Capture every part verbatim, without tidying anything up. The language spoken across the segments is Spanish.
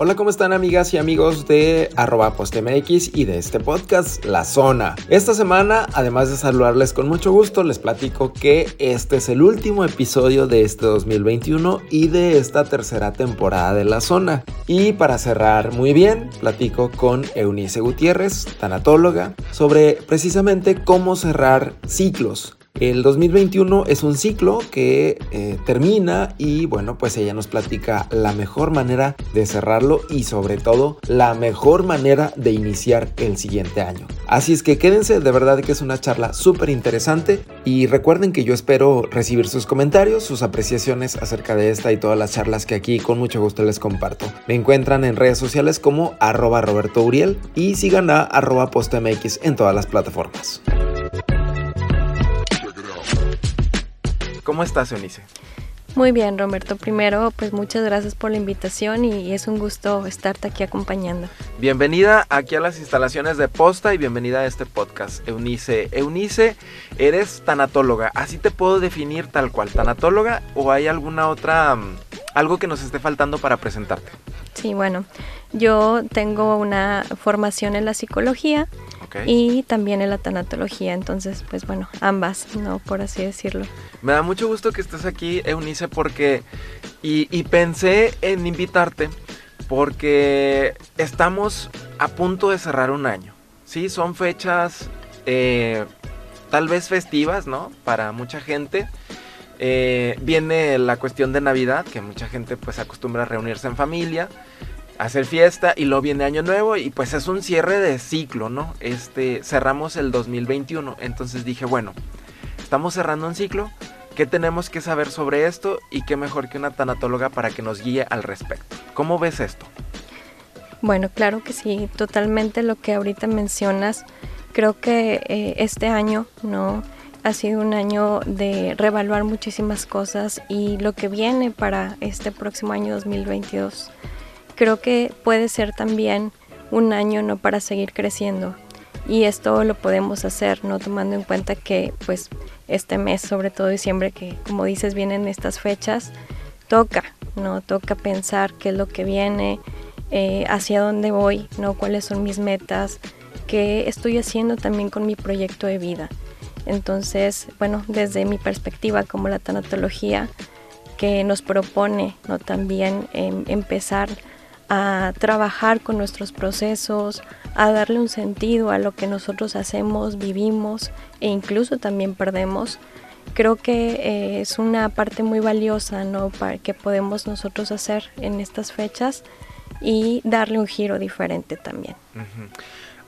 Hola, ¿cómo están, amigas y amigos de arroba PostMx y de este podcast La Zona? Esta semana, además de saludarles con mucho gusto, les platico que este es el último episodio de este dos mil veintiuno y de esta tercera temporada de La Zona. Y para cerrar muy bien, platico con Eunice Gutiérrez, tanatóloga, sobre precisamente cómo cerrar ciclos. El dos mil veintiuno es un ciclo que eh, termina y bueno, pues ella nos platica la mejor manera de cerrarlo y sobre todo la mejor manera de iniciar el siguiente año. Así es que quédense, de verdad que es una charla súper interesante y recuerden que yo espero recibir sus comentarios, sus apreciaciones acerca de esta y todas las charlas que aquí con mucho gusto les comparto. Me encuentran en redes sociales como arroba Roberto Uriel y sigan a arroba PostMx en todas las plataformas. ¿Cómo estás, Eunice? Muy bien, Roberto. Primero, pues muchas gracias por la invitación y es un gusto estarte aquí acompañando. Bienvenida aquí a las instalaciones de Posta y bienvenida a este podcast, Eunice. Eunice, eres tanatóloga. ¿Así te puedo definir tal cual, tanatóloga, o hay alguna otra, algo que nos esté faltando para presentarte? Sí, bueno, yo tengo una formación en la psicología. Okay. Y también en la tanatología, entonces pues bueno, ambas, no, por así decirlo. Me da mucho gusto que estés aquí, Eunice, porque y, y pensé en invitarte porque estamos a punto de cerrar un año, ¿sí? Son fechas eh, tal vez festivas, ¿no? Para mucha gente. Eh, viene la cuestión de Navidad, que mucha gente pues acostumbra a reunirse en familia, hacer fiesta, y luego viene Año Nuevo y pues es un cierre de ciclo, ¿no? Este, cerramos el dos mil veintiuno, entonces dije, bueno, estamos cerrando un ciclo, ¿qué tenemos que saber sobre esto? Y qué mejor que una tanatóloga para que nos guíe al respecto. ¿Cómo ves esto? Bueno, claro que sí, totalmente lo que ahorita mencionas. Creo que eh, este año, ¿no?, ha sido un año de reevaluar muchísimas cosas y lo que viene para este próximo año dos mil veintidós. Creo que puede ser también un año, ¿no?, para seguir creciendo, y esto lo podemos hacer, ¿no?, tomando en cuenta que pues este mes, sobre todo diciembre, que como dices vienen estas fechas, toca, ¿no?, toca pensar qué es lo que viene, eh, hacia dónde voy, ¿no?, cuáles son mis metas, qué estoy haciendo también con mi proyecto de vida. Entonces, bueno, desde mi perspectiva como la tanatología, que nos propone, ¿no?, también eh, empezar a trabajar con nuestros procesos, a darle un sentido a lo que nosotros hacemos, vivimos e incluso también perdemos. Creo que eh, es una parte muy valiosa, ¿no?, para que podemos nosotros hacer en estas fechas y darle un giro diferente también.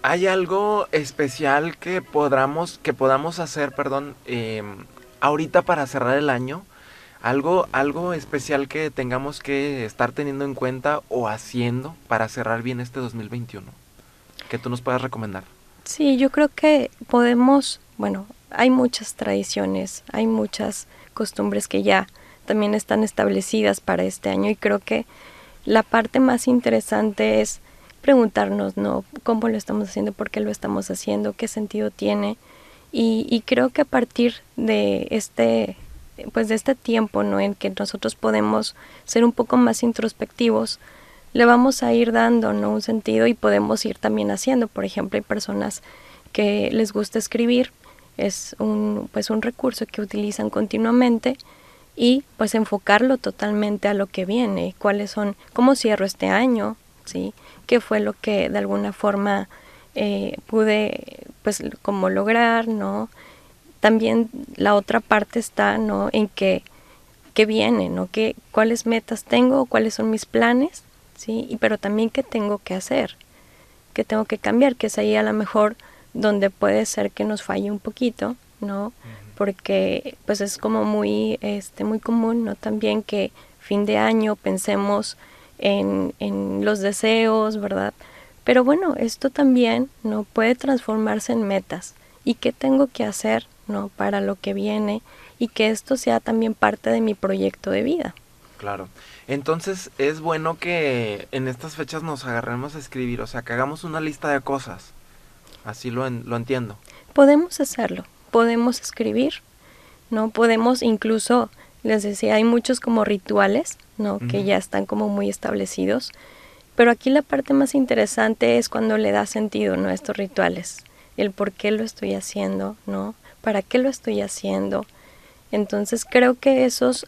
¿Hay algo especial que podamos, que podamos hacer, perdón, eh, ahorita para cerrar el año? ¿Algo, algo especial que tengamos que estar teniendo en cuenta o haciendo para cerrar bien este dos mil veintiuno? ¿Qué tú nos puedas recomendar? Sí, yo creo que podemos, bueno, hay muchas tradiciones, hay muchas costumbres que ya también están establecidas para este año, y creo que la parte más interesante es preguntarnos, ¿no?, ¿cómo lo estamos haciendo? ¿Por qué lo estamos haciendo? ¿Qué sentido tiene? Y, y creo que a partir de este... pues de este tiempo, ¿no?, en que nosotros podemos ser un poco más introspectivos, le vamos a ir dando, ¿no?, un sentido, y podemos ir también haciendo. Por ejemplo, hay personas que les gusta escribir, es un, pues un recurso que utilizan continuamente, y pues enfocarlo totalmente a lo que viene, cuáles son, cómo cierro este año, ¿sí?, qué fue lo que de alguna forma eh, pude, pues como lograr, ¿no? También la otra parte está, ¿no?, en que, que viene, ¿no?, que, cuáles metas tengo, cuáles son mis planes, ¿sí?, y, pero también qué tengo que hacer, qué tengo que cambiar, que es ahí a lo mejor donde puede ser que nos falle un poquito, ¿no?, porque pues es como muy, este, muy común, ¿no?, también que fin de año pensemos en, en los deseos, ¿verdad? Pero bueno, esto también, ¿no?, puede transformarse en metas, y qué tengo que hacer, ¿no?, para lo que viene, y que esto sea también parte de mi proyecto de vida. Claro. Entonces es bueno que en estas fechas nos agarremos a escribir, o sea, que hagamos una lista de cosas. Así lo, en, lo entiendo. Podemos hacerlo, podemos escribir, ¿no? Podemos incluso, les decía, hay muchos como rituales, ¿no?, uh-huh, que ya están como muy establecidos, Pero aquí la parte más interesante es cuando le da sentido, ¿no?, a estos rituales. El por qué lo estoy haciendo, ¿no? ¿Para qué lo estoy haciendo? Entonces creo que esos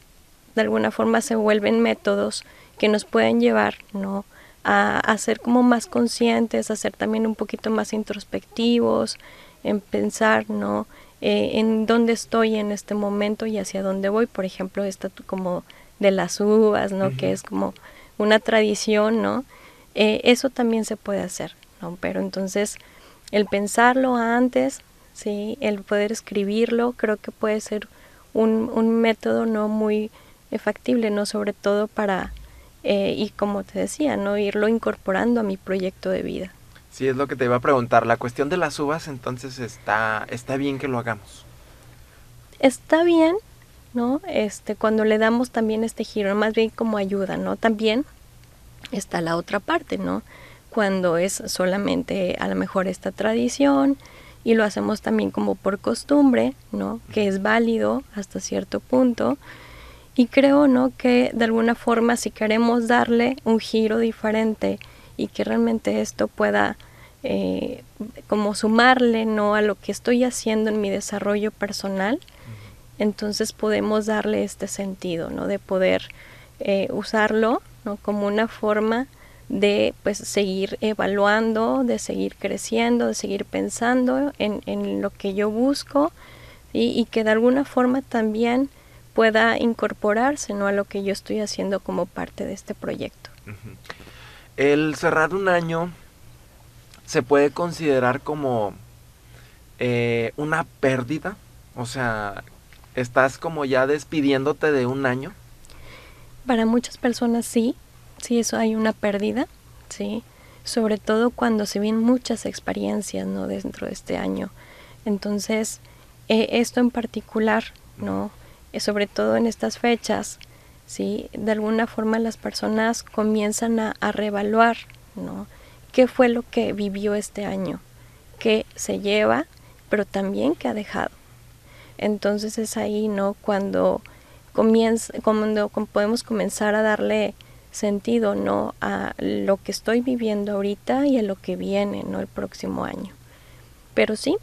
de alguna forma se vuelven métodos que nos pueden llevar, ¿no?, a, a ser como más conscientes, a ser también un poquito más introspectivos, en pensar, ¿no?, eh, en dónde estoy en este momento y hacia dónde voy. Por ejemplo, esta como de las uvas, ¿no?, uh-huh. que es como una tradición, ¿no? Eh, eso también se puede hacer, ¿no? Pero entonces el pensarlo antes, ¿sí?, el poder escribirlo, creo que puede ser un, un método no muy factible, ¿no?, sobre todo para, eh, y como te decía, ¿no?, irlo incorporando a mi proyecto de vida. Sí, es lo que te iba a preguntar. La cuestión de las uvas, entonces, está, está bien que lo hagamos. Está bien, ¿no? Este, cuando le damos también este giro, más bien como ayuda, ¿no? También está la otra parte, ¿no? Cuando es solamente a lo mejor esta tradición y lo hacemos también como por costumbre, ¿no? Que es válido hasta cierto punto. Y creo, ¿no?, que de alguna forma si queremos darle un giro diferente y que realmente esto pueda eh, como sumarle, ¿no?, a lo que estoy haciendo en mi desarrollo personal, entonces podemos darle este sentido, ¿no?, de poder eh, usarlo, ¿no?, como una forma de, pues, seguir evaluando, de seguir creciendo, de seguir pensando en, en lo que yo busco, ¿sí?, y que de alguna forma también pueda incorporarse, ¿no?, a lo que yo estoy haciendo como parte de este proyecto. El cerrar un año se puede considerar como eh, una pérdida, o sea, ¿estás como ya despidiéndote de un año? Para muchas personas sí, sí, eso hay una pérdida, sí, sobre todo cuando se vienen muchas experiencias, ¿no?, dentro de este año. Entonces, eh, esto en particular, ¿no?, eh, sobre todo en estas fechas, sí, de alguna forma las personas comienzan a, a reevaluar, ¿no?, qué fue lo que vivió este año, qué se lleva, pero también qué ha dejado. Entonces es ahí, ¿no?, cuando, comienza, cuando podemos comenzar a darle sentido, ¿no?, a lo que estoy viviendo ahorita y a lo que viene, ¿no?, el próximo año. Pero sí,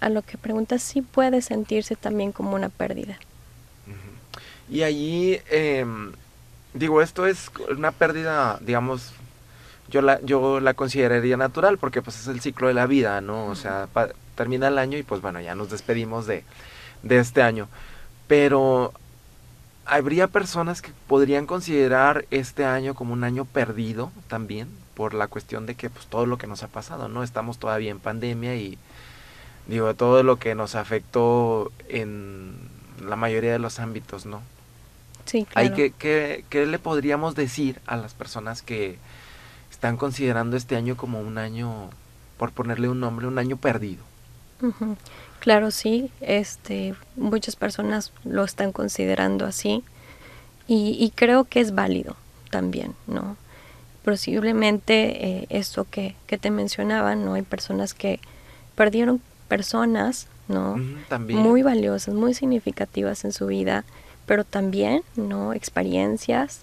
a lo que preguntas, sí puede sentirse también como una pérdida. Y allí, eh, digo, esto es una pérdida, digamos, yo la, yo la consideraría natural porque pues es el ciclo de la vida, ¿no? O sea, pa- termina el año y pues bueno, ya nos despedimos de... de este año, pero ¿habría personas que podrían considerar este año como un año perdido también? Por la cuestión de que pues todo lo que nos ha pasado, ¿no? Estamos todavía en pandemia y digo, todo lo que nos afectó en la mayoría de los ámbitos, ¿no? Sí, claro. ¿Qué, qué, qué le podríamos decir a las personas que están considerando este año como un año, por ponerle un nombre, un año perdido? Uh-huh. Claro, sí, este, muchas personas lo están considerando así y, y creo que es válido también, ¿no? Posiblemente eh, esto que, que te mencionaba, ¿no? Hay personas que perdieron personas, ¿no? También. Muy valiosas, muy significativas en su vida, pero también, ¿no?, experiencias,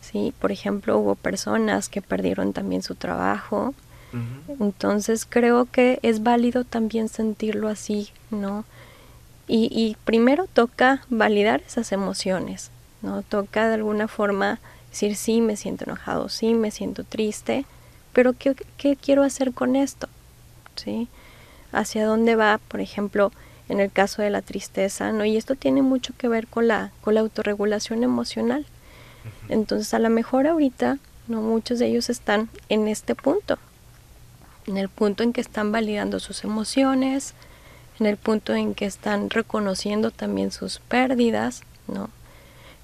¿sí? Por ejemplo, hubo personas que perdieron también su trabajo. Entonces creo que es válido también sentirlo así, ¿no? Y, y primero toca validar esas emociones, ¿no? Toca de alguna forma decir, sí, me siento enojado, sí, me siento triste, pero ¿qué, qué quiero hacer con esto? ¿Sí? ¿Hacia dónde va? Por ejemplo, en el caso de la tristeza, ¿no? Y esto tiene mucho que ver con la, con la autorregulación emocional. Entonces a lo mejor ahorita, ¿no?, muchos de ellos están en este punto. En el punto en que están validando sus emociones, en el punto en que están reconociendo también sus pérdidas, ¿no?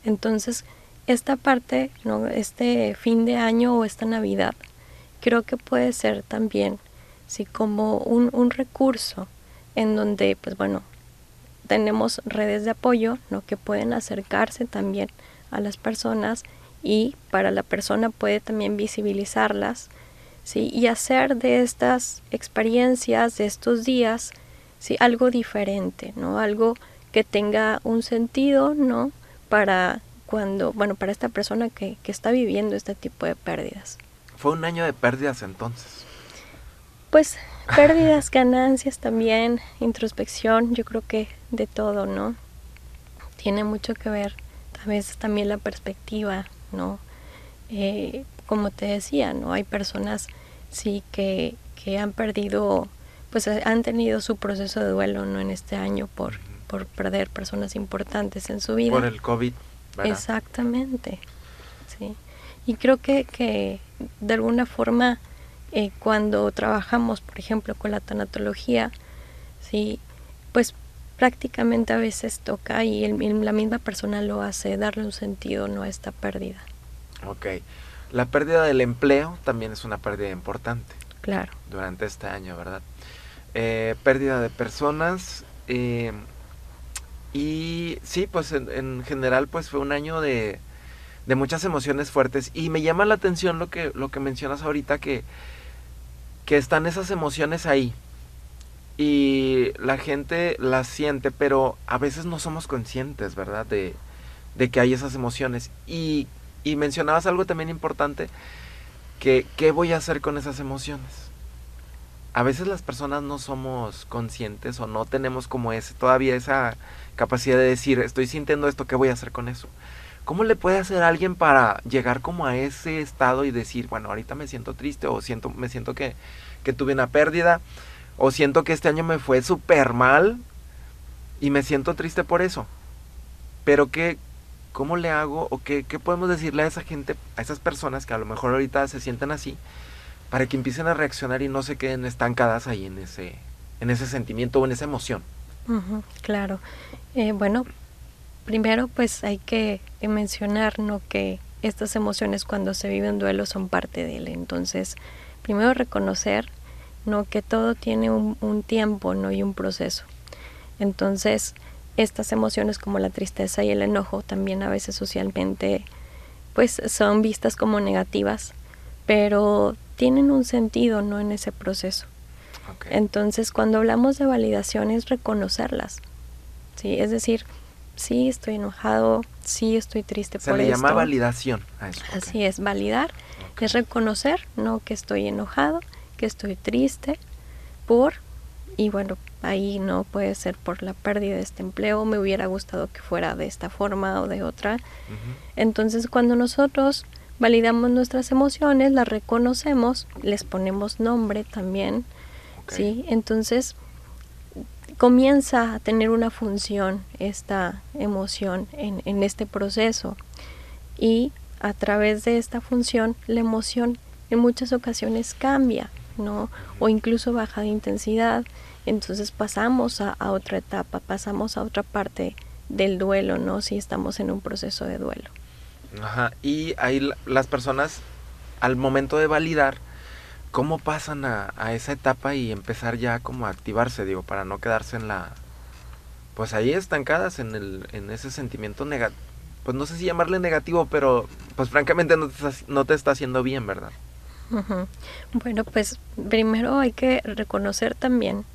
Entonces, esta parte, ¿no?, este fin de año o esta Navidad, creo que puede ser también, sí, como un, un recurso en donde, pues bueno, tenemos redes de apoyo, ¿no?, que pueden acercarse también a las personas y para la persona puede también visibilizarlas, ¿sí? Y hacer de estas experiencias, de estos días, ¿sí?, algo diferente, ¿no? Algo que tenga un sentido, ¿no?, para cuando, bueno, para esta persona que, que está viviendo este tipo de pérdidas. Fue un año de pérdidas entonces. Pues pérdidas, ganancias también, introspección, yo creo que de todo, ¿no? Tiene mucho que ver a veces también la perspectiva, ¿no? Eh, como te decía, ¿no? Hay personas sí que, que han perdido, pues han tenido su proceso de duelo, ¿no? En este año por, por perder personas importantes en su vida. Por el COVID, ¿verdad? Exactamente, sí. Y creo que, que de alguna forma... Eh, cuando trabajamos, por ejemplo, con la tanatología, sí, pues prácticamente a veces toca, y el, el, la misma persona lo hace, darle un sentido, ¿no?, a esta pérdida. Ok. La pérdida del empleo también es una pérdida importante. Claro. Durante este año, ¿verdad? Eh, pérdida de personas. Eh, y sí, pues en, en general pues fue un año de, de muchas emociones fuertes. Y me llama la atención lo que, lo que mencionas ahorita, que... que están esas emociones ahí y la gente las siente, pero a veces no somos conscientes, ¿verdad?, de, de que hay esas emociones. Y, y mencionabas algo también importante, que ¿qué voy a hacer con esas emociones? A veces las personas no somos conscientes o no tenemos como ese, todavía esa capacidad de decir, estoy sintiendo esto, ¿qué voy a hacer con eso? ¿Cómo le puede hacer a alguien para llegar como a ese estado y decir, bueno, ahorita me siento triste, o siento, me siento que, que tuve una pérdida, o siento que este año me fue súper mal y me siento triste por eso? Pero qué, ¿cómo le hago o qué, qué podemos decirle a esa gente, a esas personas que a lo mejor ahorita se sienten así, para que empiecen a reaccionar y no se queden estancadas ahí en ese, en ese sentimiento o en esa emoción? Uh-huh, claro. Eh, bueno... Primero, pues hay que mencionar, ¿no?, que estas emociones cuando se vive un duelo son parte de él. Entonces, primero reconocer, ¿no?, que todo tiene un, un tiempo, ¿no?, y un proceso. Entonces, estas emociones como la tristeza y el enojo también a veces socialmente pues son vistas como negativas, pero tienen un sentido, ¿no?, en ese proceso. Okay. Entonces, cuando hablamos de validación es reconocerlas, ¿sí? Es decir... sí, estoy enojado, sí, estoy triste por esto. Se le llama validación a eso. Así es, validar es reconocer, ¿no?, que estoy enojado, que estoy triste por, y bueno, ahí no puede ser por la pérdida de este empleo, me hubiera gustado que fuera de esta forma o de otra. Uh-huh. Entonces, cuando nosotros validamos nuestras emociones, las reconocemos, les ponemos nombre también, okay, ¿sí? Entonces... comienza a tener una función esta emoción en, en este proceso, y a través de esta función la emoción en muchas ocasiones cambia, ¿no?, o incluso baja de intensidad. Entonces pasamos a, a otra etapa, pasamos a otra parte del duelo, ¿no?, si estamos en un proceso de duelo. Ajá. Y ahí las personas al momento de validar, ¿cómo pasan a, a esa etapa y empezar ya como a activarse, digo, para no quedarse en la... pues ahí estancadas en, el, en ese sentimiento negativo? Pues no sé si llamarle negativo, pero pues francamente no te está, no te está haciendo bien, ¿verdad? Uh-huh. Bueno, pues primero hay que reconocer también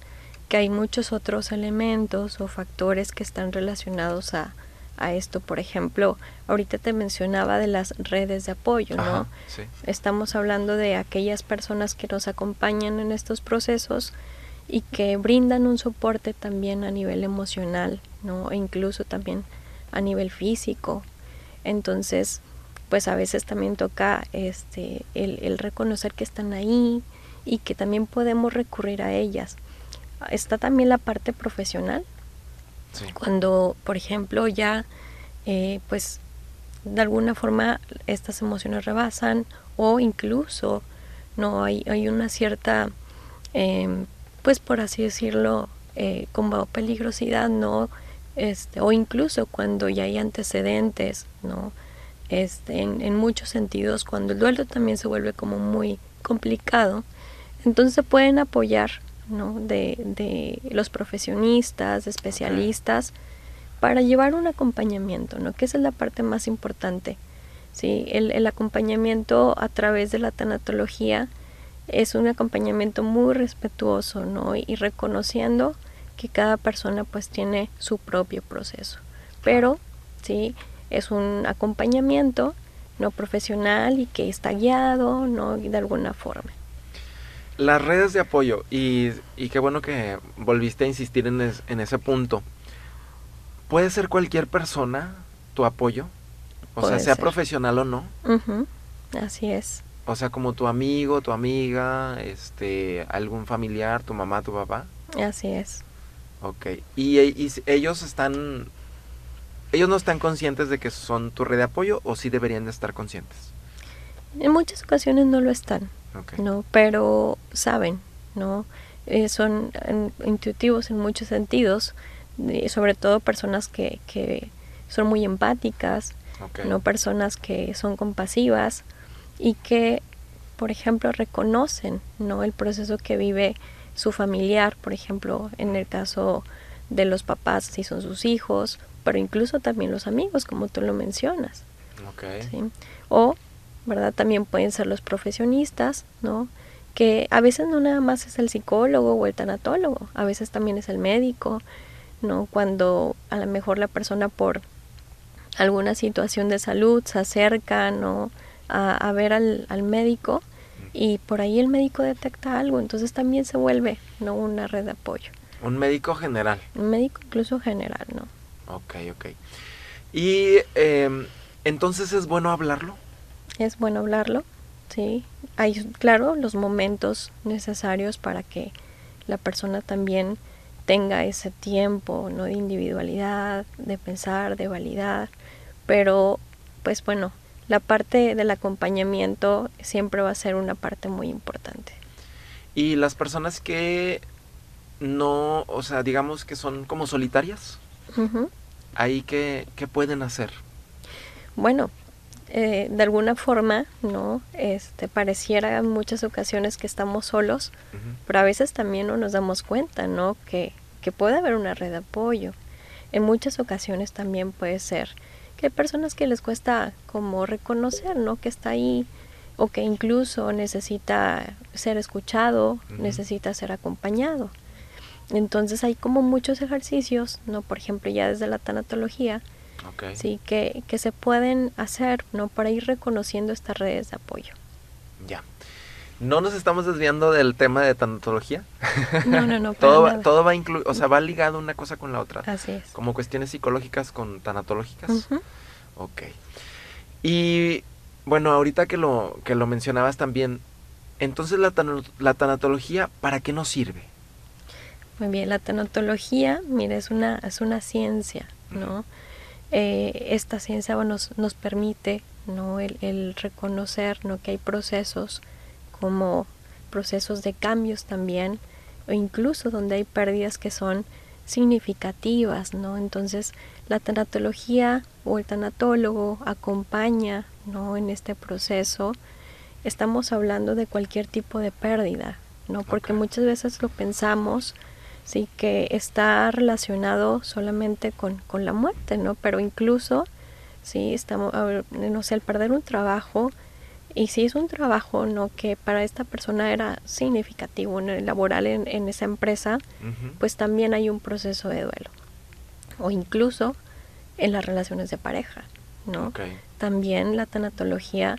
que hay muchos otros elementos o factores que están relacionados a... a esto. Por ejemplo, ahorita te mencionaba de las redes de apoyo, ¿no? Ajá, sí. Estamos hablando de aquellas personas que nos acompañan en estos procesos y que brindan un soporte también a nivel emocional, ¿no?, e incluso también a nivel físico. Entonces, pues a veces también toca este el, el reconocer que están ahí y que también podemos recurrir a ellas. Está también la parte profesional. Sí. Cuando, por ejemplo, ya, eh, pues, de alguna forma estas emociones rebasan, o incluso, no, hay, hay una cierta, eh, pues, por así decirlo, eh, como peligrosidad, ¿no?, este, o incluso cuando ya hay antecedentes, ¿no?, este, en, en muchos sentidos, cuando el duelo también se vuelve como muy complicado, entonces pueden apoyar, ¿no?, de, de los profesionistas, de especialistas, okay, para llevar un acompañamiento, ¿no?, que esa es la parte más importante, ¿sí? El, el acompañamiento a través de la tanatología es un acompañamiento muy respetuoso, ¿no?, y, y reconociendo que cada persona pues tiene su propio proceso, pero sí es un acompañamiento no profesional y que está guiado, ¿no?, de alguna forma. Las redes de apoyo, y, y qué bueno que volviste a insistir en, es, en ese punto. ¿Puede ser cualquier persona tu apoyo? O Puede sea, sea ser. profesional o no. Uh-huh. Así es. O sea, como tu amigo, tu amiga, este, algún familiar, tu mamá, tu papá. Así es. Ok. ¿Y, y ellos están, ellos no están conscientes de que son tu red de apoyo, o sí deberían de estar conscientes? En muchas ocasiones no lo están. Okay. No, pero saben, ¿no? Eh, son en, intuitivos en muchos sentidos, eh, sobre todo personas que, que son muy empáticas, okay, ¿no? Personas que son compasivas y que, por ejemplo, reconocen, ¿no?, el proceso que vive su familiar, por ejemplo, en el caso de los papás, si son sus hijos, pero incluso también los amigos, como tú lo mencionas. Okay. ¿Sí? O, ¿verdad?, también pueden ser los profesionistas, ¿no?, que a veces no nada más es el psicólogo o el tanatólogo, a veces también es el médico, ¿no?, cuando a lo mejor la persona por alguna situación de salud se acerca, ¿no?, a, a ver al, al médico, y por ahí el médico detecta algo, entonces también se vuelve, ¿no?, una red de apoyo. ¿Un médico general? Un médico incluso general, ¿no? Ok, ok. ¿Y eh, entonces es bueno hablarlo? Es bueno hablarlo, sí. Hay, claro, los momentos necesarios para que la persona también tenga ese tiempo, ¿no?, de individualidad, de pensar, de validar. Pero, pues bueno, la parte del acompañamiento siempre va a ser una parte muy importante. ¿Y las personas que no, o sea, digamos que son como solitarias? Uh-huh. ¿Ahí qué, qué pueden hacer? Bueno, Eh, de alguna forma, ¿no?, este, pareciera en muchas ocasiones que estamos solos, uh-huh, pero a veces también no nos damos cuenta, ¿no?, que, que puede haber una red de apoyo. En muchas ocasiones también puede ser que hay personas que les cuesta como reconocer, ¿no?, que está ahí, o que incluso necesita ser escuchado, uh-huh, necesita ser acompañado. Entonces hay como muchos ejercicios, ¿no?, por ejemplo, ya desde la tanatología, okay, sí, que, que se pueden hacer, ¿no?, para ir reconociendo estas redes de apoyo. Ya. ¿No nos estamos desviando del tema de tanatología? No, no, no. todo, va, todo va inclu- o sea, va ligado una cosa con la otra. Así es. Como cuestiones psicológicas con tanatológicas. Uh-huh. Ok. Y bueno, ahorita que lo, que lo mencionabas también, entonces la, tan- la tanatología, ¿para qué nos sirve? Muy bien, la tanatología, mira, es una, es una ciencia, ¿no? Uh-huh. Eh, esta ciencia bueno, nos, nos permite, ¿no?, el, el reconocer, ¿no?, que hay procesos como procesos de cambios también, o incluso donde hay pérdidas que son significativas, ¿no? Entonces la tanatología o el tanatólogo acompaña, ¿no?, en este proceso. Estamos hablando de cualquier tipo de pérdida, ¿no?, porque okay, muchas veces lo pensamos, sí, que está relacionado solamente con, con la muerte, ¿no? Pero incluso, sí, estamos, no sé, al perder un trabajo, y si es un trabajo, ¿no?, que para esta persona era significativo, ¿no?, laboral en, en esa empresa, uh-huh, pues también hay un proceso de duelo. O incluso en las relaciones de pareja, ¿no? Okay. También la tanatología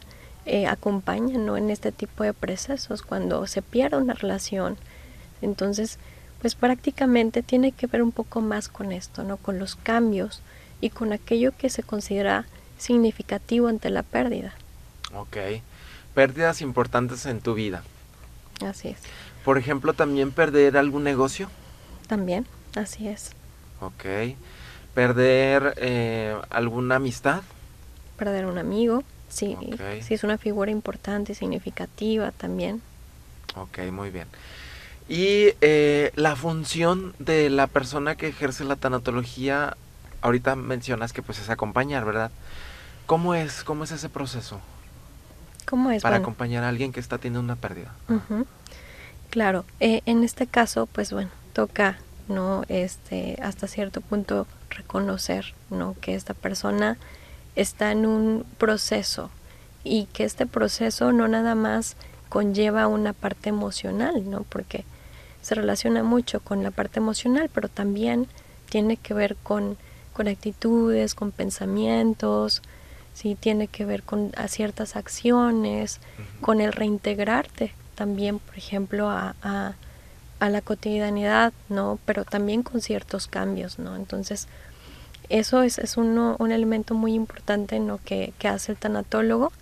eh, acompaña, ¿no?, en este tipo de procesos, cuando se pierde una relación. Entonces, pues prácticamente tiene que ver un poco más con esto, ¿no?, con los cambios y con aquello que se considera significativo ante la pérdida. Ok, pérdidas importantes en tu vida. Así es. Por ejemplo, ¿también perder algún negocio? También, así es. Ok, ¿perder eh, alguna amistad? Perder un amigo, sí, okay, sí, es una figura importante y significativa también. Ok, muy bien. Y eh, la función de la persona que ejerce la tanatología, ahorita mencionas que pues es acompañar, ¿verdad? ¿Cómo es, cómo es ese proceso? ¿Cómo es? Para bueno, acompañar a alguien que está teniendo una pérdida. Uh-huh. Claro, eh, en este caso, pues bueno, toca, ¿no?, este, hasta cierto punto reconocer, ¿no?, que esta persona está en un proceso, y que este proceso no nada más conlleva una parte emocional, ¿no?, porque se relaciona mucho con la parte emocional, pero también tiene que ver con, con actitudes, con pensamientos, ¿sí? Tiene que ver con a ciertas acciones, con el reintegrarte también, por ejemplo, a, a, a la cotidianidad, ¿no? Pero también con ciertos cambios, ¿no? Entonces, eso es, es uno, un elemento muy importante, ¿no? que, que hace el tanatólogo.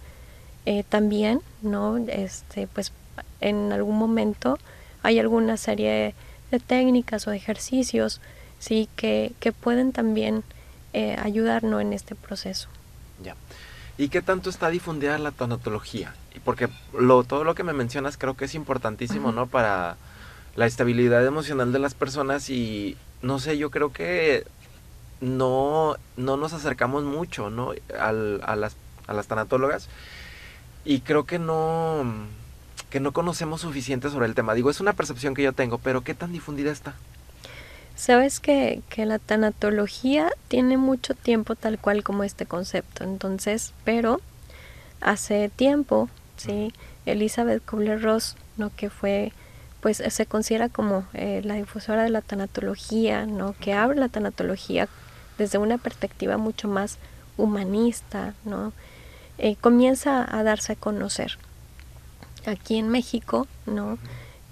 Eh, también, ¿no? Este, pues en algún momento hay alguna serie de técnicas o de ejercicios, sí, que, que pueden también eh, ayudarnos en este proceso. Ya. ¿Y qué tanto está difundida la tanatología? Porque lo, todo lo que me mencionas creo que es importantísimo, uh-huh, ¿no? Para la estabilidad emocional de las personas y, no sé, yo creo que no, no nos acercamos mucho, ¿no? Al, a, las, a las tanatólogas, y creo que no, que no conocemos suficiente sobre el tema. Digo, es una percepción que yo tengo, pero ¿qué tan difundida está? Sabes que, que la tanatología tiene mucho tiempo tal cual como este concepto, entonces, pero hace tiempo, ¿sí? Elizabeth Kübler-Ross, ¿no? Que fue, pues se considera como eh, la difusora de la tanatología, ¿no? Que abre la tanatología desde una perspectiva mucho más humanista, ¿no? Eh, comienza a darse a conocer. Aquí en México, ¿no?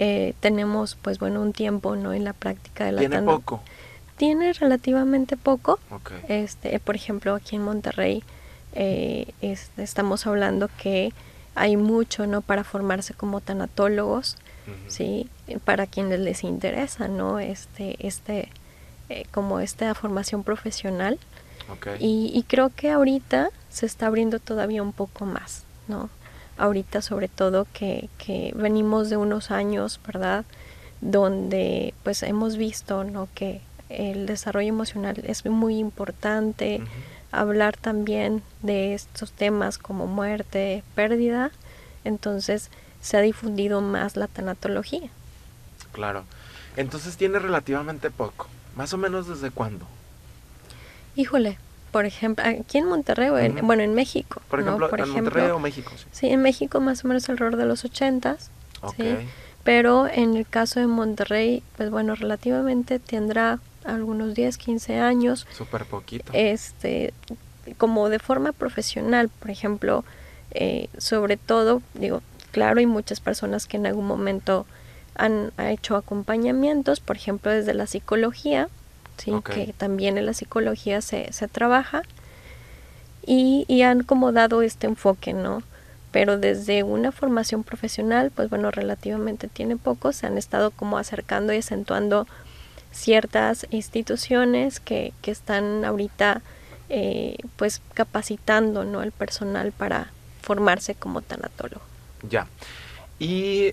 Eh, tenemos, pues bueno, un tiempo, ¿no? En la práctica de la tanatología. ¿Tiene poco? Tiene relativamente poco. Okay. Este, por ejemplo, aquí en Monterrey eh, es, estamos hablando que hay mucho, ¿no? Para formarse como tanatólogos, uh-huh, sí, para quienes les interesa, ¿no? Este, este, eh, como esta formación profesional. Okay. Y, y creo que ahorita se está abriendo todavía un poco más, ¿no? Ahorita sobre todo que, que venimos de unos años, ¿verdad? Donde pues hemos visto, ¿no? Que el desarrollo emocional es muy importante, uh-huh, hablar también de estos temas como muerte, pérdida, entonces se ha difundido más la tanatología. Claro, entonces tiene relativamente poco, más o menos ¿desde cuándo? Híjole. Por ejemplo, aquí en Monterrey, o en, uh-huh, bueno, en México. Por ejemplo, ¿no? Por en ejemplo, Monterrey o México. Sí. Sí, en México más o menos alrededor de los ochentas, okay, ¿sí? Pero en el caso de Monterrey, pues bueno, relativamente tendrá algunos diez, quince años. Súper poquito. Este, como de forma profesional, por ejemplo, eh, sobre todo, digo, claro, hay muchas personas que en algún momento han ha hecho acompañamientos, por ejemplo, desde la psicología, sí, okay, que también en la psicología se, se trabaja y, y han como dado este enfoque, ¿no? Pero desde una formación profesional, pues bueno, relativamente tiene poco, se han estado como acercando y acentuando ciertas instituciones que, que están ahorita eh, pues capacitando, ¿no? El personal para formarse como tanatólogo. Ya, y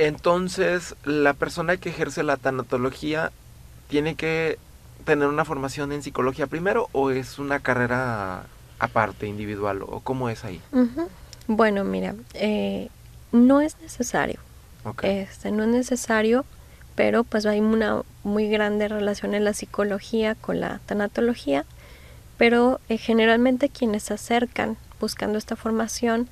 entonces la persona que ejerce la tanatología ¿tiene que tener una formación en psicología primero o es una carrera aparte, individual? ¿O cómo es ahí? Uh-huh. Bueno, mira, eh, no es necesario. Okay. Este, no es necesario, pero pues hay una muy grande relación en la psicología con la tanatología. Pero eh, generalmente quienes se acercan buscando esta formación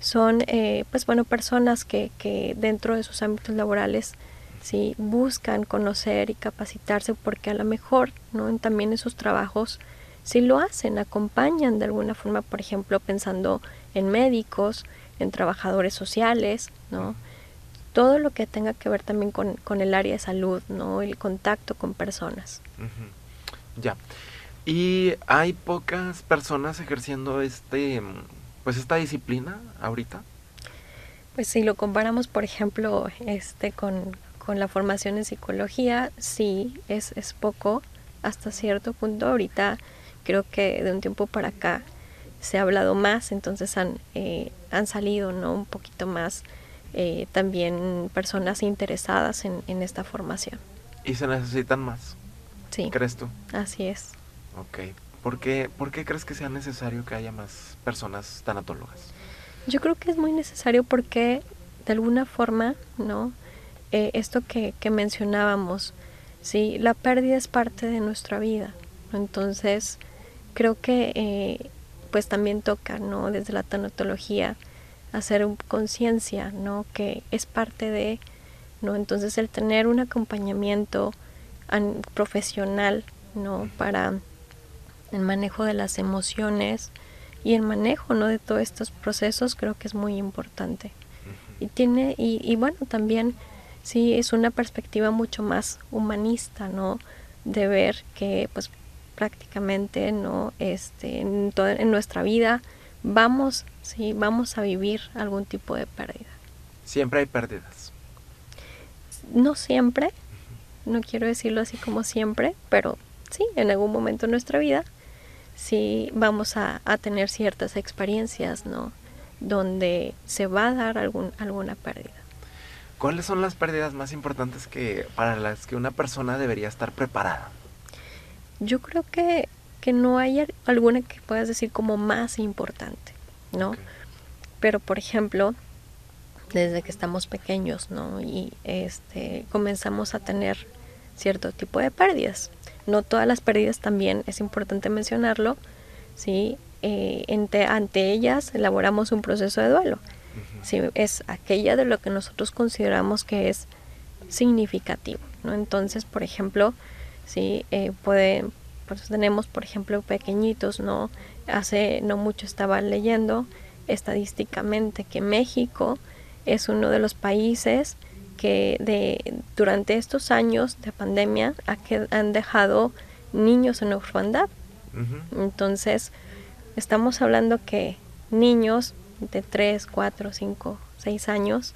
son, eh, pues bueno, personas que, que dentro de sus ámbitos laborales, sí, buscan conocer y capacitarse porque a lo mejor, ¿no? También en sus trabajos sí lo hacen, acompañan de alguna forma, por ejemplo, pensando en médicos, en trabajadores sociales, ¿no? Todo lo que tenga que ver también con, con el área de salud, ¿no? El contacto con personas. Uh-huh. Ya. ¿Y hay pocas personas ejerciendo este, pues esta disciplina ahorita? Pues si lo comparamos, por ejemplo, este con... con la formación en psicología, sí, es, es poco hasta cierto punto. Ahorita creo que de un tiempo para acá se ha hablado más, entonces han, eh, han salido, ¿no? Un poquito más eh, también personas interesadas en, en esta formación. ¿Y se necesitan más? Sí. ¿Crees tú? Así es. Ok. ¿Por qué, por qué crees que sea necesario que haya más personas tanatólogas? Yo creo que es muy necesario porque de alguna forma, ¿no? Eh, esto que, que mencionábamos, ¿sí? La pérdida es parte de nuestra vida, ¿no? Entonces creo que eh, pues también toca, ¿no? Desde la tanatología hacer conciencia, ¿no? Que es parte de, ¿no? Entonces el tener un acompañamiento an- profesional, ¿no? Para el manejo de las emociones, y el manejo, ¿no?, de todos estos procesos creo que es muy importante. Y tiene y, y bueno, también sí es una perspectiva mucho más humanista, ¿no?, de ver que pues prácticamente, ¿no?, este en, toda, en nuestra vida vamos, sí, vamos a vivir algún tipo de pérdida. Siempre hay pérdidas. No siempre, no quiero decirlo así como siempre, pero sí, en algún momento de nuestra vida sí vamos a, a tener ciertas experiencias, ¿no?, donde se va a dar algún, alguna pérdida. ¿Cuáles son las pérdidas más importantes que, para las que una persona debería estar preparada? Yo creo que, que no hay alguna que puedas decir como más importante, ¿no? Okay. Pero, por ejemplo, desde que estamos pequeños, ¿no?, y este, comenzamos a tener cierto tipo de pérdidas. No todas las pérdidas, también es importante mencionarlo, ¿sí? Eh, ante, ante ellas elaboramos un proceso de duelo. Uh-huh. ¿Sí? Es aquella de lo que nosotros consideramos que es significativo, ¿no? Entonces, por ejemplo, ¿sí? eh, puede, pues tenemos, por ejemplo, pequeñitos, ¿no? Hace no mucho estaba leyendo estadísticamente que México es uno de los países que de, durante estos años de pandemia a que han dejado niños en orfandad. Uh-huh. Entonces, estamos hablando que niños de tres, cuatro, cinco, seis años,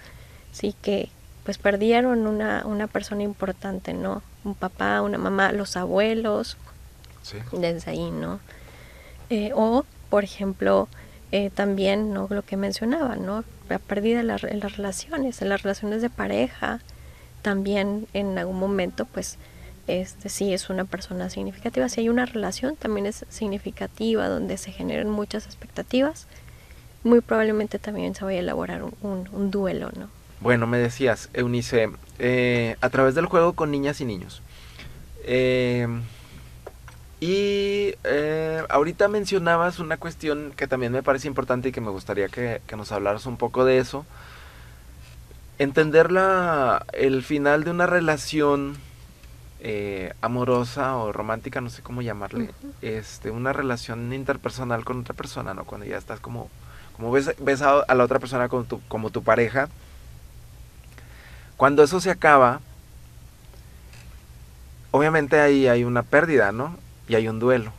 sí que pues perdieron una, una persona importante, ¿no? Un papá, una mamá, los abuelos, sí. Desde ahí, ¿no? Eh, o, por ejemplo, eh, también, ¿no?, lo que mencionaba, ¿no?, la pérdida en, la, en las relaciones, en las relaciones de pareja, también en algún momento, pues, este sí es una persona significativa. Si hay una relación, también es significativa, donde se generan muchas expectativas, muy probablemente también se vaya a elaborar un, un, un duelo, ¿no? Bueno, me decías, Eunice, eh, a través del juego con niñas y niños. Eh, y eh, ahorita mencionabas una cuestión que también me parece importante y que me gustaría que, que nos hablaras un poco de eso. Entender la, el final de una relación Eh, amorosa o romántica, no sé cómo llamarle, uh-huh. este, una relación interpersonal con otra persona, ¿no? Cuando ya estás como, como ves, ves a, a la otra persona como tu, como tu pareja, cuando eso se acaba, obviamente ahí hay una pérdida, ¿no? Y hay un duelo.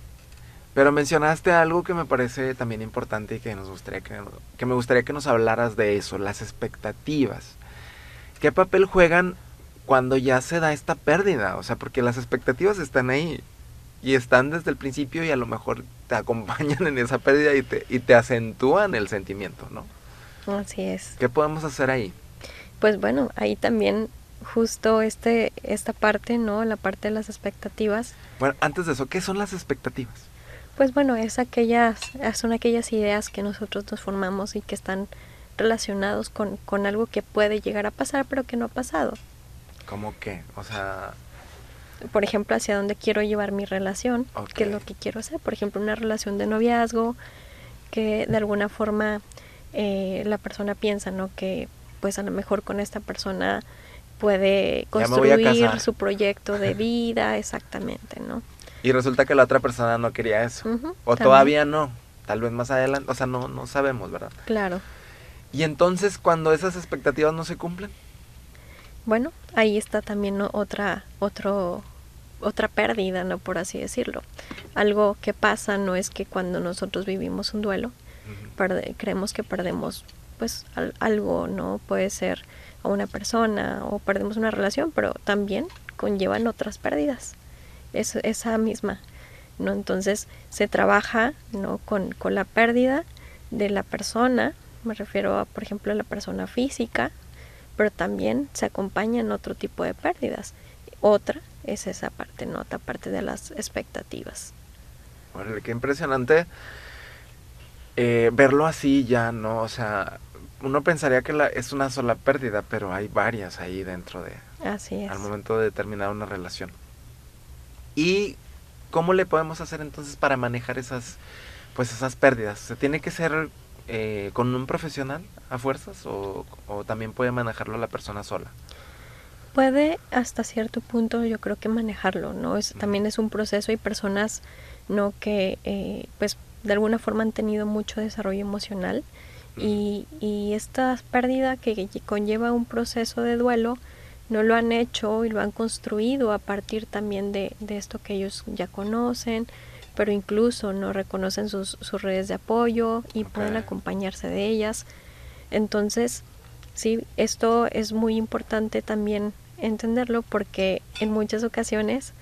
Pero mencionaste algo que me parece también importante y que nos gustaría que, que me gustaría que nos hablaras de eso, las expectativas. ¿Qué papel juegan cuando ya se da esta pérdida? O sea, porque las expectativas están ahí y están desde el principio y a lo mejor te acompañan en esa pérdida y te, y te acentúan el sentimiento, ¿no? Así es. ¿Qué podemos hacer ahí? Pues bueno, ahí también justo este esta parte, ¿no? La parte de las expectativas. Bueno, antes de eso, ¿qué son las expectativas? Pues bueno, es aquellas, son aquellas ideas que nosotros nos formamos y que están relacionados con, con algo que puede llegar a pasar pero que no ha pasado. ¿Cómo qué? O sea, por ejemplo, hacia dónde quiero llevar mi relación, okay. Qué es lo que quiero hacer. Por ejemplo, una relación de noviazgo, que de alguna forma eh, la persona piensa, ¿no?, que pues a lo mejor con esta persona puede construir su proyecto de vida, exactamente, ¿no? Y resulta que la otra persona no quería eso, uh-huh, o también. Todavía no, tal vez más adelante, o sea, no, no sabemos, ¿verdad? Claro. Y entonces, cuando esas expectativas no se cumplen, bueno, ahí está también, ¿no?, otra, otro, otra pérdida, ¿no?, por así decirlo. Algo que pasa, no es que cuando nosotros vivimos un duelo, uh-huh. perde, creemos que perdemos pues al, algo, ¿no? Puede ser a una persona o perdemos una relación, pero también conllevan otras pérdidas. Es esa misma, ¿no? Entonces se trabaja, ¿no?, con, con la pérdida de la persona, me refiero a, por ejemplo, a la persona física, pero también se acompañan otro tipo de pérdidas. Otra es esa parte, ¿no?, otra parte de las expectativas. Bueno, qué impresionante eh, verlo así ya, ¿no? O sea, uno pensaría que la, es una sola pérdida, pero hay varias ahí dentro de... Así es. Al momento de terminar una relación. ¿Y cómo le podemos hacer entonces para manejar esas, pues esas pérdidas? O sea, ¿tiene que ser eh, con un profesional a fuerzas o, o también puede manejarlo la persona sola? Puede hasta cierto punto, yo creo que manejarlo, ¿no? Es, uh-huh. También es un proceso, hay personas, ¿no?, que eh, pues de alguna forma han tenido mucho desarrollo emocional y, y esta pérdida que conlleva un proceso de duelo no lo han hecho y lo han construido a partir también de, de esto que ellos ya conocen, pero incluso no reconocen sus, sus redes de apoyo y okay. pueden acompañarse de ellas. Entonces, sí, esto es muy importante también entenderlo porque en muchas ocasiones,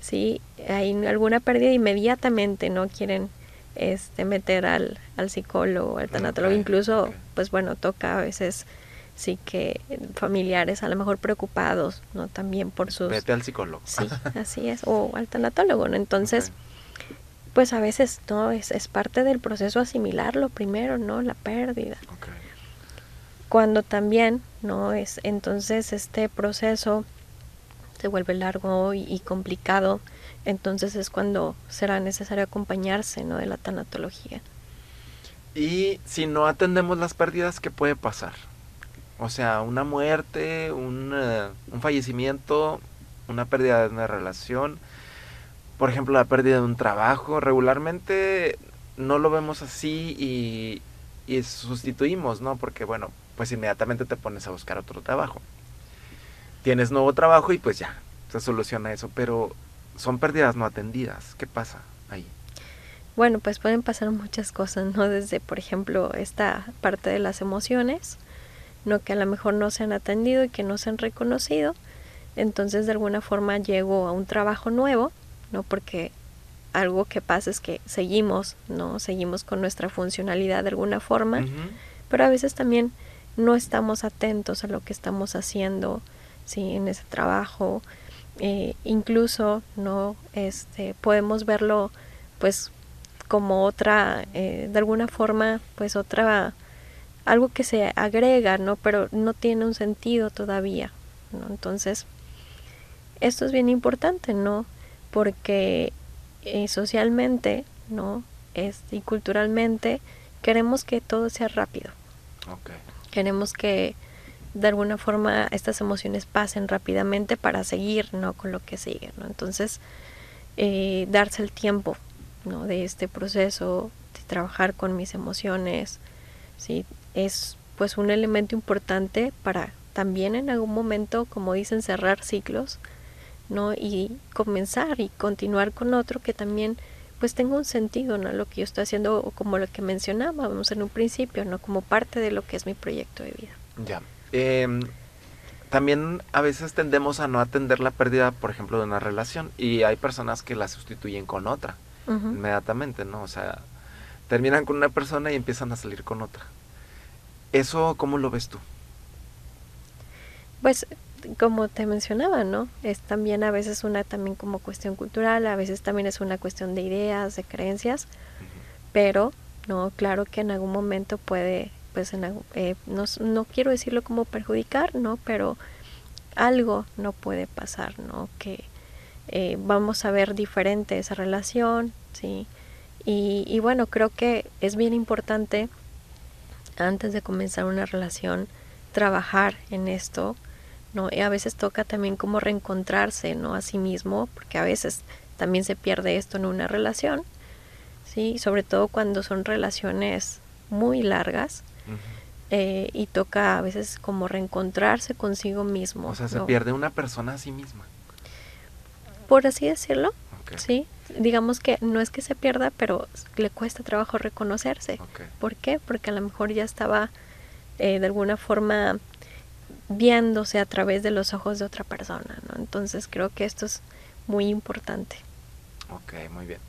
sí, hay alguna pérdida inmediatamente no quieren este, meter al, al psicólogo, al tanatólogo, okay. incluso, okay. pues bueno, toca a veces... Sí que familiares a lo mejor preocupados, ¿no? También por sus... Vete al psicólogo. Sí, así es, o al tanatólogo, ¿no? Entonces, okay. pues a veces, ¿no? Es, es parte del proceso asimilarlo primero, ¿no? La pérdida. Okay. Cuando también, ¿no? es Entonces, este proceso se vuelve largo y, y complicado, entonces es cuando será necesario acompañarse, ¿no? De la tanatología. Y si no atendemos las pérdidas, ¿qué puede pasar? O sea, una muerte, un, uh, un fallecimiento, una pérdida de una relación, por ejemplo, la pérdida de un trabajo. Regularmente no lo vemos así y, y sustituimos, ¿no? Porque, bueno, pues inmediatamente te pones a buscar otro trabajo. Tienes nuevo trabajo y pues ya, se soluciona eso. Pero son pérdidas no atendidas. ¿Qué pasa ahí? Bueno, pues pueden pasar muchas cosas, ¿no? Desde, por ejemplo, esta parte de las emociones... no que a lo mejor no se han atendido y que no se han reconocido, entonces de alguna forma llego a un trabajo nuevo, no porque algo que pasa es que seguimos, no seguimos con nuestra funcionalidad de alguna forma, uh-huh. pero a veces también no estamos atentos a lo que estamos haciendo, sí, en ese trabajo, eh, incluso no este podemos verlo pues como otra, eh, de alguna forma pues otra algo que se agrega, ¿no? Pero no tiene un sentido todavía, ¿no? Entonces, esto es bien importante, ¿no? Porque eh, socialmente, ¿no? Este, y culturalmente queremos que todo sea rápido. Okay. Queremos que de alguna forma estas emociones pasen rápidamente para seguir, ¿no? Con lo que sigue, ¿no? Entonces, eh, darse el tiempo, ¿no? De este proceso, de trabajar con mis emociones, ¿sí? Es pues un elemento importante para también en algún momento, como dicen, cerrar ciclos, ¿no? Y comenzar y continuar con otro que también pues tenga un sentido, ¿no? Lo que yo estoy haciendo, o como lo que mencionábamos en un principio, ¿no? Como parte de lo que es mi proyecto de vida. Ya. Eh, también a veces tendemos a no atender la pérdida, por ejemplo, de una relación, y hay personas que la sustituyen con otra, uh-huh. inmediatamente, ¿no? O sea, terminan con una persona y empiezan a salir con otra. ¿Eso cómo lo ves tú? Pues, como te mencionaba, ¿no? Es también a veces una también como cuestión cultural, a veces también es una cuestión de ideas, de creencias, uh-huh. pero, no, claro que en algún momento puede, pues, en, eh, no, no quiero decirlo como perjudicar, ¿no? Pero algo no puede pasar, ¿no? Que eh, vamos a ver diferente esa relación, ¿sí? Y, y bueno, creo que es bien importante... antes de comenzar una relación, trabajar en esto, ¿no? Y a veces toca también como reencontrarse, ¿no? A sí mismo, porque a veces también se pierde esto en una relación, ¿sí? Sobre todo cuando son relaciones muy largas, uh-huh. eh, y toca a veces como reencontrarse consigo mismo. O sea, se ¿no? pierde una persona a sí misma. Por así decirlo, okay. ¿sí? Digamos que no es que se pierda, pero le cuesta trabajo reconocerse. Okay. ¿Por qué? Porque a lo mejor ya estaba eh, de alguna forma viéndose a través de los ojos de otra persona, ¿no? Entonces creo que esto es muy importante. Ok, muy bien.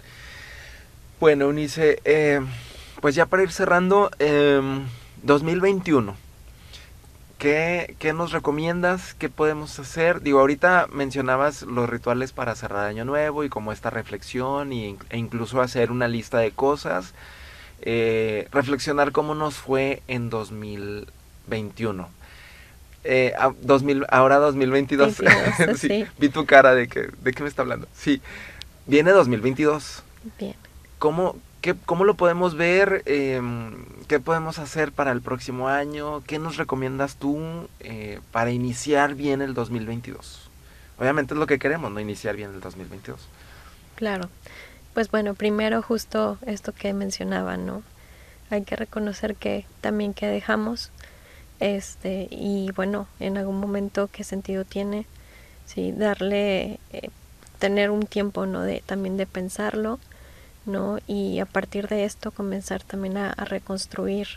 Bueno, Eunice, eh, pues ya para ir cerrando, eh, dos mil veintiuno, ¿qué, ¿qué nos recomiendas? ¿Qué podemos hacer? Digo, ahorita mencionabas los rituales para cerrar Año Nuevo y como esta reflexión y, e incluso hacer una lista de cosas. Eh, reflexionar cómo nos fue en dos mil veintiuno. Eh, dos mil, ahora dos mil veintidós. veintidós, sí, sí. Vi tu cara de que, de qué me está hablando. Sí, viene dos mil veintidós. Bien. ¿Cómo...? ¿Qué, ¿Cómo lo podemos ver? Eh, ¿Qué podemos hacer para el próximo año? ¿Qué nos recomiendas tú eh, para iniciar bien el dos mil veintidós? Obviamente es lo que queremos, ¿no? Iniciar bien el dos mil veintidós. Claro. pues bueno, primero justo esto que mencionaba, ¿no? Hay que reconocer que también que dejamos, este, y bueno, en algún momento qué sentido tiene, sí, darle, eh, tener un tiempo, ¿no? De, también de pensarlo, ¿no? Y a partir de esto comenzar también a, a reconstruir,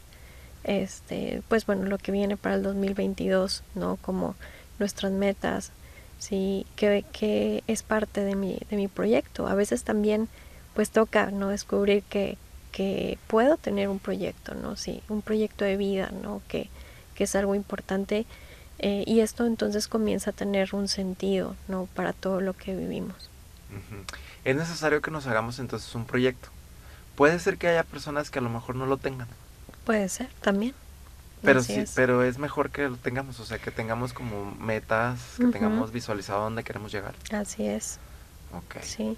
este, pues bueno, lo que viene para el dos mil veintidós, ¿no? Como nuestras metas, sí, que, que es parte de mi, de mi proyecto. A veces también pues toca, ¿no? Descubrir que, que puedo tener un proyecto, ¿no? Sí, un proyecto de vida, ¿no? Que, que es algo importante, eh, y esto entonces comienza a tener un sentido, ¿no? Para todo lo que vivimos. Uh-huh. Es necesario que nos hagamos entonces un proyecto. Puede ser que haya personas que a lo mejor no lo tengan. Puede ser, también. Pero sí, es. pero es mejor que lo tengamos, o sea, que tengamos como metas, que uh-huh. tengamos visualizado dónde queremos llegar. Así es. Ok. Sí.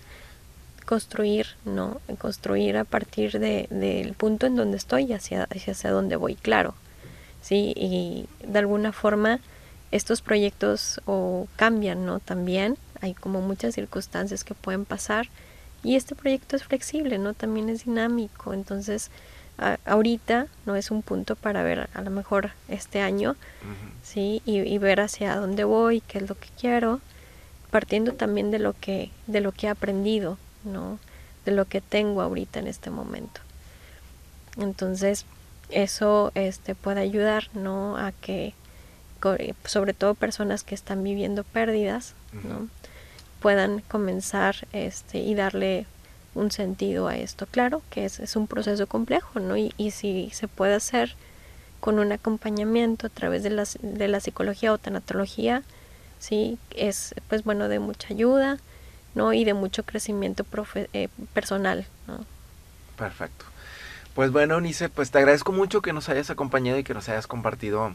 Construir, ¿no? Construir a partir de, del punto en donde estoy y hacia, hacia dónde voy, claro. Sí, y de alguna forma estos proyectos o cambian, ¿no? También hay como muchas circunstancias que pueden pasar y este proyecto es flexible, ¿no? También es dinámico, entonces... A, ahorita no es un punto para ver a lo mejor este año, uh-huh. sí, y, y ver hacia dónde voy, qué es lo que quiero, partiendo también de lo que de lo que he aprendido, ¿no? De lo que tengo ahorita en este momento. Entonces eso este puede ayudar, ¿no? A que sobre todo personas que están viviendo pérdidas, uh-huh. ¿no? Puedan comenzar este y darle un sentido a esto. Claro que es, es un proceso complejo, ¿no? Y, y si se puede hacer con un acompañamiento a través de la, de la psicología o tanatología, sí, es pues bueno, de mucha ayuda, ¿no? Y de mucho crecimiento profe- eh, personal, ¿no? Perfecto. Pues bueno, Eunice, pues te agradezco mucho que nos hayas acompañado y que nos hayas compartido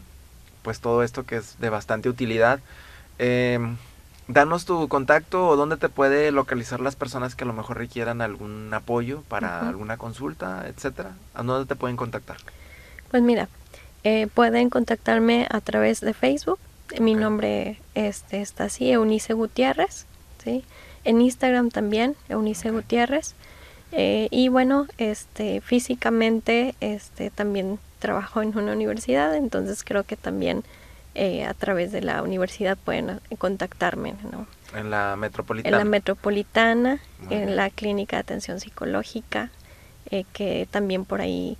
pues todo esto que es de bastante utilidad. Eh, Danos tu contacto o dónde te puede localizar las personas que a lo mejor requieran algún apoyo para uh-huh. alguna consulta, etcétera. ¿A dónde te pueden contactar? Pues mira, eh, pueden contactarme a través de Facebook. Okay. Mi nombre este, está así, Eunice Gutiérrez, ¿sí? En Instagram también, Eunice okay. Gutiérrez. Eh, y bueno, este, físicamente este, también trabajo en una universidad, entonces creo que también... Eh, a través de la universidad pueden contactarme, ¿no? En la Metropolitana. En la Metropolitana, en la Clínica de Atención Psicológica, eh, que también por ahí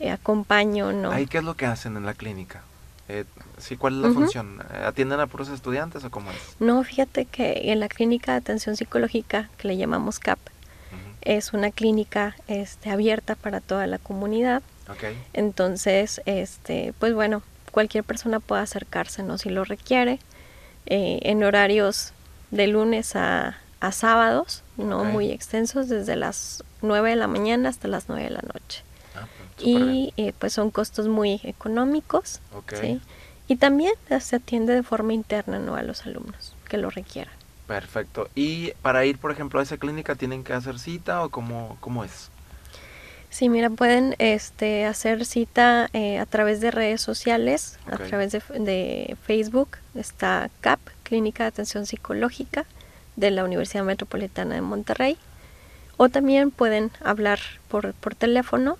eh, acompaño, ¿no? ¿Ahí qué es lo que hacen en la clínica? Eh, sí, ¿cuál es la uh-huh. función? ¿Atienden a puros estudiantes o cómo es? No, fíjate que en la Clínica de Atención Psicológica, que le llamamos C A P, uh-huh. es una clínica este, abierta para toda la comunidad. Okay. Entonces, este, pues bueno, cualquier persona puede acercarse, ¿no? Si lo requiere, eh, en horarios de lunes a, a sábados, no okay. muy extensos, desde las nueve de la mañana hasta las nueve de la noche. Ah, pues, y eh, pues son costos muy económicos, okay. ¿sí? Y también se atiende de forma interna, ¿no? A los alumnos que lo requieran. Perfecto. ¿Y para ir, por ejemplo, a esa clínica tienen que hacer cita o cómo, cómo es? Sí, mira, pueden este, hacer cita eh, a través de redes sociales, okay. a través de, de Facebook, está C A P, Clínica de Atención Psicológica de la Universidad Metropolitana de Monterrey, o también pueden hablar por, por teléfono,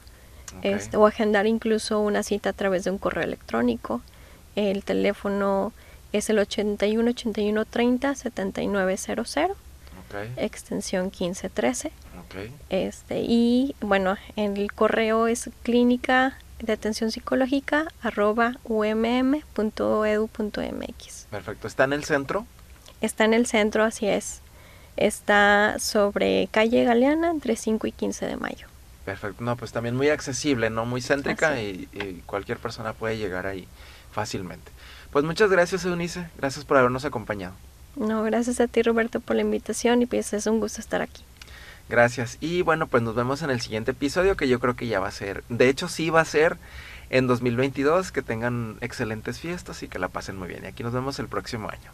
okay. este, o agendar incluso una cita a través de un correo electrónico. El teléfono es el ochenta y uno, ochenta y uno, treinta, setenta y nueve cero cero. Okay. Extensión quince trece. Okay. Este, y bueno, en el correo es clínica de atención psicológica arroba umm.edu.mx. Perfecto. ¿Está en el centro? Está en el centro, así es. Está sobre calle Galeana entre cinco y quince de mayo. Perfecto. No, pues también muy accesible, ¿no? Muy céntrica y, y cualquier persona puede llegar ahí fácilmente. Pues muchas gracias, Eunice. Gracias por habernos acompañado. No, gracias a ti, Roberto, por la invitación y pues es un gusto estar aquí. Gracias. Y bueno, pues nos vemos en el siguiente episodio que yo creo que ya va a ser, de hecho sí va a ser en dos mil veintidós, que tengan excelentes fiestas y que la pasen muy bien. Y aquí nos vemos el próximo año.